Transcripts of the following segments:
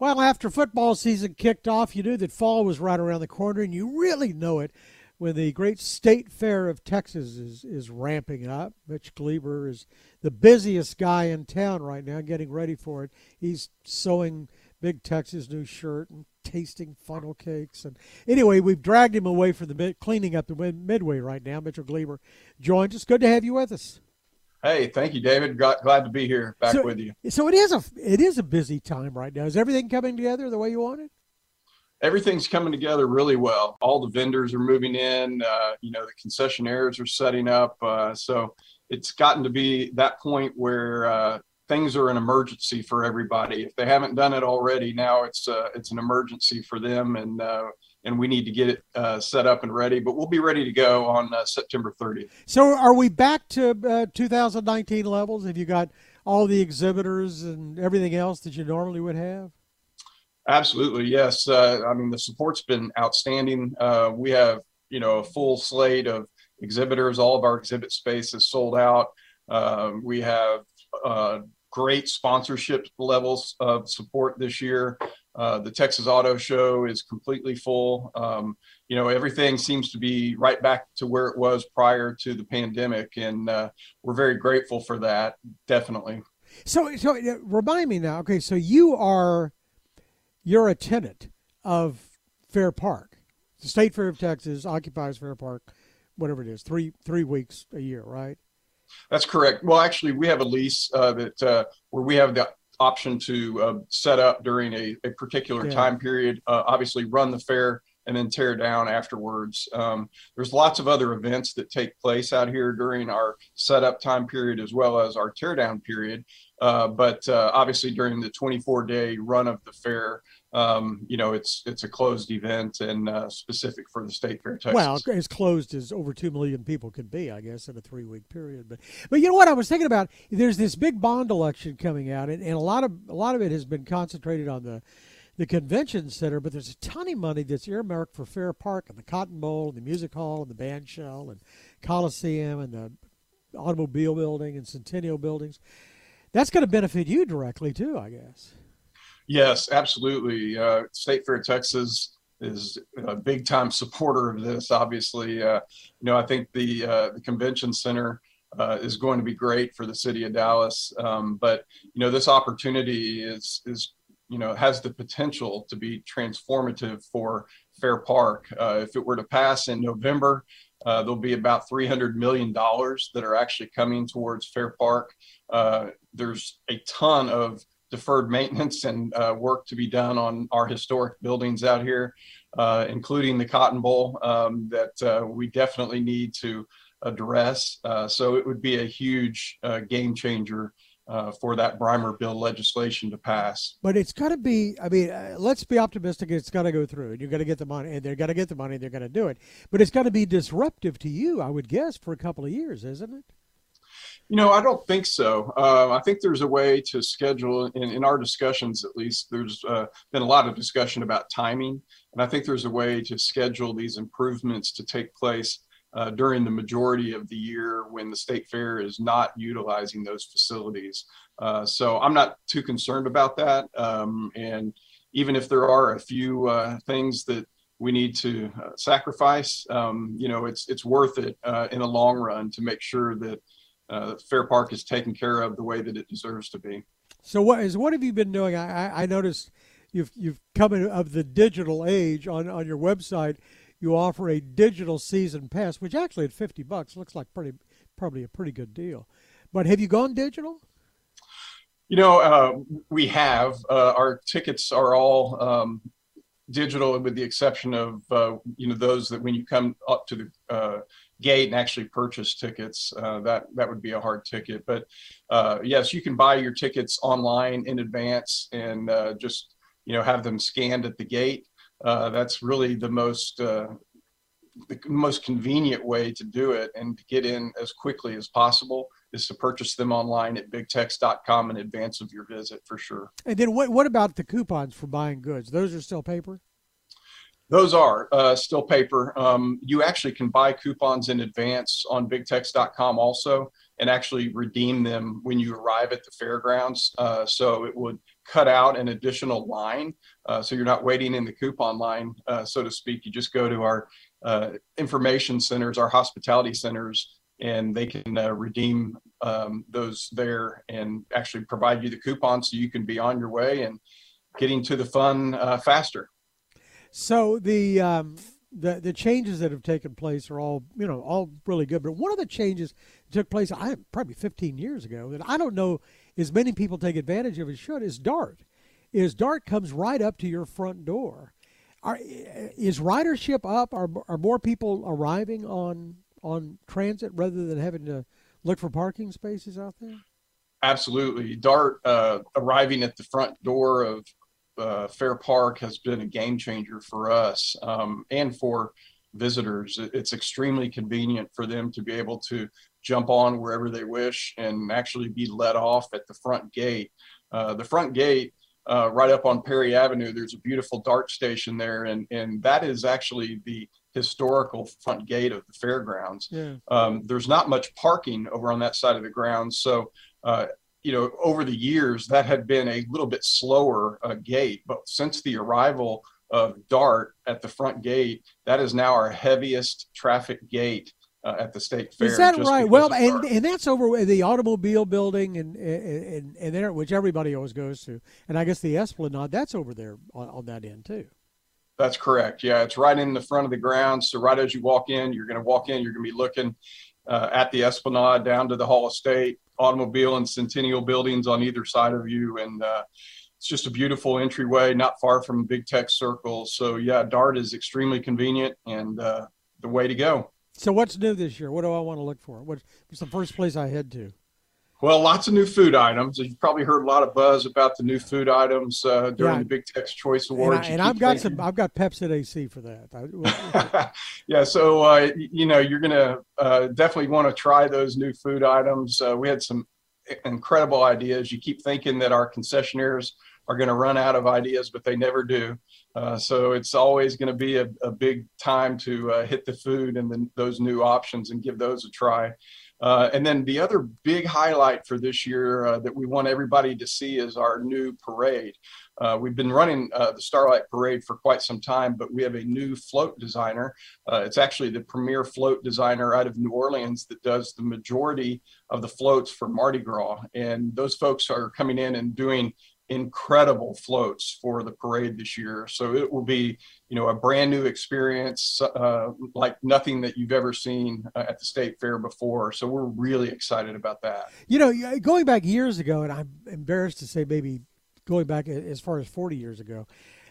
Well, after football season kicked off, you knew that fall was right around the corner, and you really know it when the great State Fair of Texas is ramping up. Mitch Glieber is the busiest guy in town right now getting ready for it. He's sewing Big Tex's new shirt and tasting funnel cakes. And anyway, we've dragged him away from the cleaning up the midway right now. Mitchell Glieber joins us. Good to have you with us. Hey, thank you, David. Glad to be here with you. So it is a busy time right now. Is everything coming together the way you want it? Everything's coming together really well. All the vendors are moving in. The concessionaires are setting up. So it's gotten to be that point where things are an emergency for everybody. If they haven't done it already, now it's an emergency for them, and we need to get it set up and ready. But we'll be ready to go on September 30th. So are we back to 2019 levels? Have you got all the exhibitors and everything else that you normally would have? Absolutely, yes. I mean, the support's been outstanding. We have, a full slate of exhibitors. All of our exhibit space is sold out. We have great sponsorship levels of support this year. The Texas Auto Show is completely full. Everything seems to be right back to where it was prior to the pandemic, and we're very grateful for that, definitely. So remind me now, okay, so you're a tenant of Fair Park. The State Fair of Texas occupies Fair Park, whatever it is, three weeks a year, right? That's correct. Well, actually, we have a lease that where we have the option to set up during a particular time period, obviously run the fair, and then tear down afterwards. There's lots of other events that take place out here during our setup time period as well as our teardown period. But obviously during the 24-day run of the fair, it's a closed event and specific for the State Fair of Texas. Well, as closed as over 2 million people could be, I guess, in a 3-week period. But you know what I was thinking about? There's this big bond election coming out, and a lot of it has been concentrated on the convention center, but there's a ton of money that's earmarked for Fair Park and the Cotton Bowl and the Music Hall and the Band Shell and Coliseum and the Automobile Building and Centennial Buildings. That's going to benefit you directly too, I guess. Yes, absolutely. State Fair of Texas is a big time supporter of this, obviously. I think the convention center is going to be great for the city of Dallas. But this opportunity is has the potential to be transformative for Fair Park. If it were to pass in November, there'll be about $300 million that are actually coming towards Fair Park. There's a ton of deferred maintenance and work to be done on our historic buildings out here, including the Cotton Bowl that we definitely need to address. So it would be a huge game changer for that Brimer bill legislation to pass. But it's got to be, let's be optimistic. It's got to go through, and you're going to get the money, and they're going to get the money, and they're going to do it. But it's got to be disruptive to you, I would guess, for a couple of years, isn't it? I don't think so. I think there's a way to schedule, in our discussions at least, there's been a lot of discussion about timing. And I think there's a way to schedule these improvements to take place during the majority of the year when the State Fair is not utilizing those facilities. So I'm not too concerned about that. And even if there are a few things that we need to sacrifice, it's worth it in the long run to make sure that Fair Park is taken care of the way that it deserves to be. So what have you been doing? I noticed you've come in of the digital age on your website. You offer a digital season pass, which actually at $50 looks like probably a pretty good deal. But have you gone digital? We have. Our tickets are all digital, with the exception of those that when you come up to the gate and actually purchase tickets, that would be a hard ticket. But yes, you can buy your tickets online in advance and just have them scanned at the gate. That's really the most convenient way to do it and to get in as quickly as possible is to purchase them online at BigTex.com in advance of your visit, for sure. And then what about the coupons for buying goods? Those are still paper? Those are still paper. You actually can buy coupons in advance on BigTex.com also and actually redeem them when you arrive at the fairgrounds. So it would cut out an additional line. So you're not waiting in the coupon line, so to speak. You just go to our information centers, our hospitality centers, and they can redeem those there and actually provide you the coupon so you can be on your way and getting to the fun faster. So the changes that have taken place are all, you know, all really good. But one of the changes took place probably 15 years ago that I don't know as many people take advantage of as should is DART. DART comes right up to your front door. Is ridership up? Are more people arriving on transit rather than having to look for parking spaces out there? Absolutely. DART arriving at the front door of Fair Park has been a game changer for us and for visitors. It's extremely convenient for them to be able to jump on wherever they wish and actually be let off at the front gate. The front gate right up on Perry Avenue, there's a beautiful DART station there, and that is actually the historical front gate of the fairgrounds. Yeah. There's not much parking over on that side of the grounds, so you know, over the years that had been a little bit slower gate, but since the arrival of DART at the front gate, that is now our heaviest traffic gate at the state fair. Is that right? Well, and that's over the Automobile Building and there, which everybody always goes to, and I guess the Esplanade, that's over there on that end too. That's correct. Yeah, it's right in the front of the grounds. So right as you walk in, you're going to be looking at the Esplanade down to the Hall of State, Automobile and Centennial Buildings on either side of you. And it's just a beautiful entryway, not far from Big Tex Circle. So yeah, DART is extremely convenient and the way to go. So what's new this year? What do I want to look for? What's the first place I head to? Well, lots of new food items. You've probably heard a lot of buzz about the new food items during the Big Tex Choice Awards. And I've got Pepsi AC for that. Yeah, so you know, you're going to definitely want to try those new food items. We had some incredible ideas. You keep thinking that our concessionaires are going to run out of ideas, but they never do. So it's always going to be a big time to hit the food and then those new options and give those a try. And then the other big highlight for this year that we want everybody to see is our new parade. We've been running the Starlight Parade for quite some time, but we have a new float designer. It's actually the premier float designer out of New Orleans that does the majority of the floats for Mardi Gras. And those folks are coming in and doing incredible floats for the parade this year. So it will be, you know, a brand new experience like nothing that you've ever seen at the state fair before. So we're really excited about that. You know, going back years ago, and I'm embarrassed to say maybe going back as far as 40 years ago,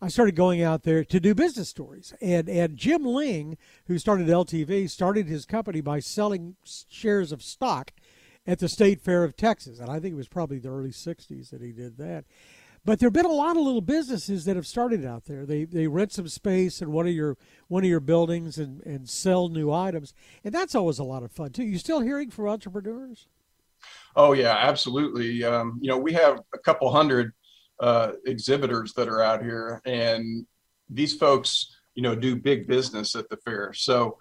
I started going out there to do business stories. And Jim Ling, who started LTV, started his company by selling shares of stock at the State Fair of Texas, and I think it was probably the early 60s that he did that. But there have been a lot of little businesses that have started out there. They rent some space in one of your buildings and sell new items, and that's always a lot of fun too. You still hearing from entrepreneurs? Oh yeah, absolutely. You know, we have a couple hundred exhibitors that are out here, and these folks, you know, do big business at the fair. So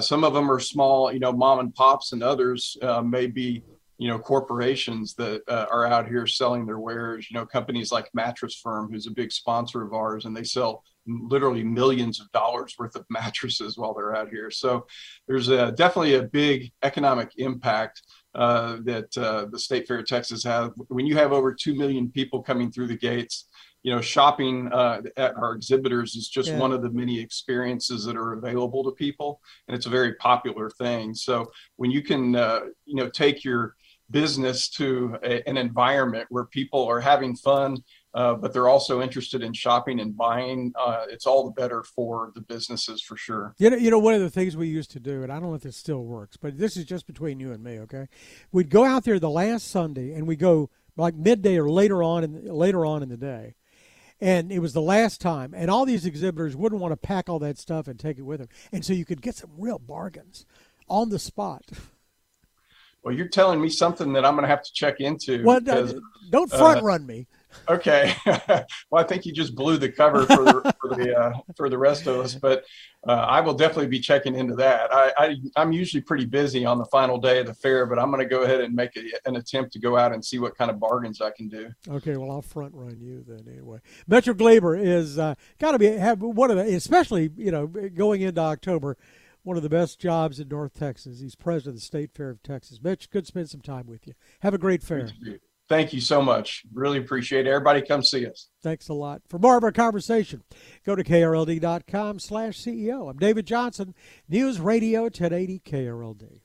some of them are small, you know, mom and pops, and others may be, you know, corporations that are out here selling their wares. You know, companies like Mattress Firm, who's a big sponsor of ours, and they sell literally millions of dollars worth of mattresses while they're out here. So there's definitely a big economic impact that the State Fair of Texas has. When you have over 2 million people coming through the gates, you know, shopping at our exhibitors is just one of the many experiences that are available to people, and it's a very popular thing. So when you can, you know, take your business to an environment where people are having fun, but they're also interested in shopping and buying, it's all the better for the businesses for sure. You know, one of the things we used to do, and I don't know if this still works, but this is just between you and me, okay? We'd go out there the last Sunday, and we go like midday or later on in the day. And it was the last time, and all these exhibitors wouldn't want to pack all that stuff and take it with them. And so you could get some real bargains on the spot. Well, you're telling me something that I'm going to have to check into. Well, because, don't front run me. Okay. Well, I think you just blew the cover for the rest of us, but I will definitely be checking into that. I'm usually pretty busy on the final day of the fair, but I'm going to go ahead and make an attempt to go out and see what kind of bargains I can do. Okay, well, I'll front run you then anyway. Mitchell Glieber is got to be one of the, especially going into October, one of the best jobs in North Texas. He's president of the State Fair of Texas. Mitch, good to spend some time with you. Have a great fair. Thank you so much. Really appreciate it. Everybody come see us. Thanks a lot. For more of our conversation, go to KRLD.com/CEO. I'm David Johnson, News Radio 1080 KRLD.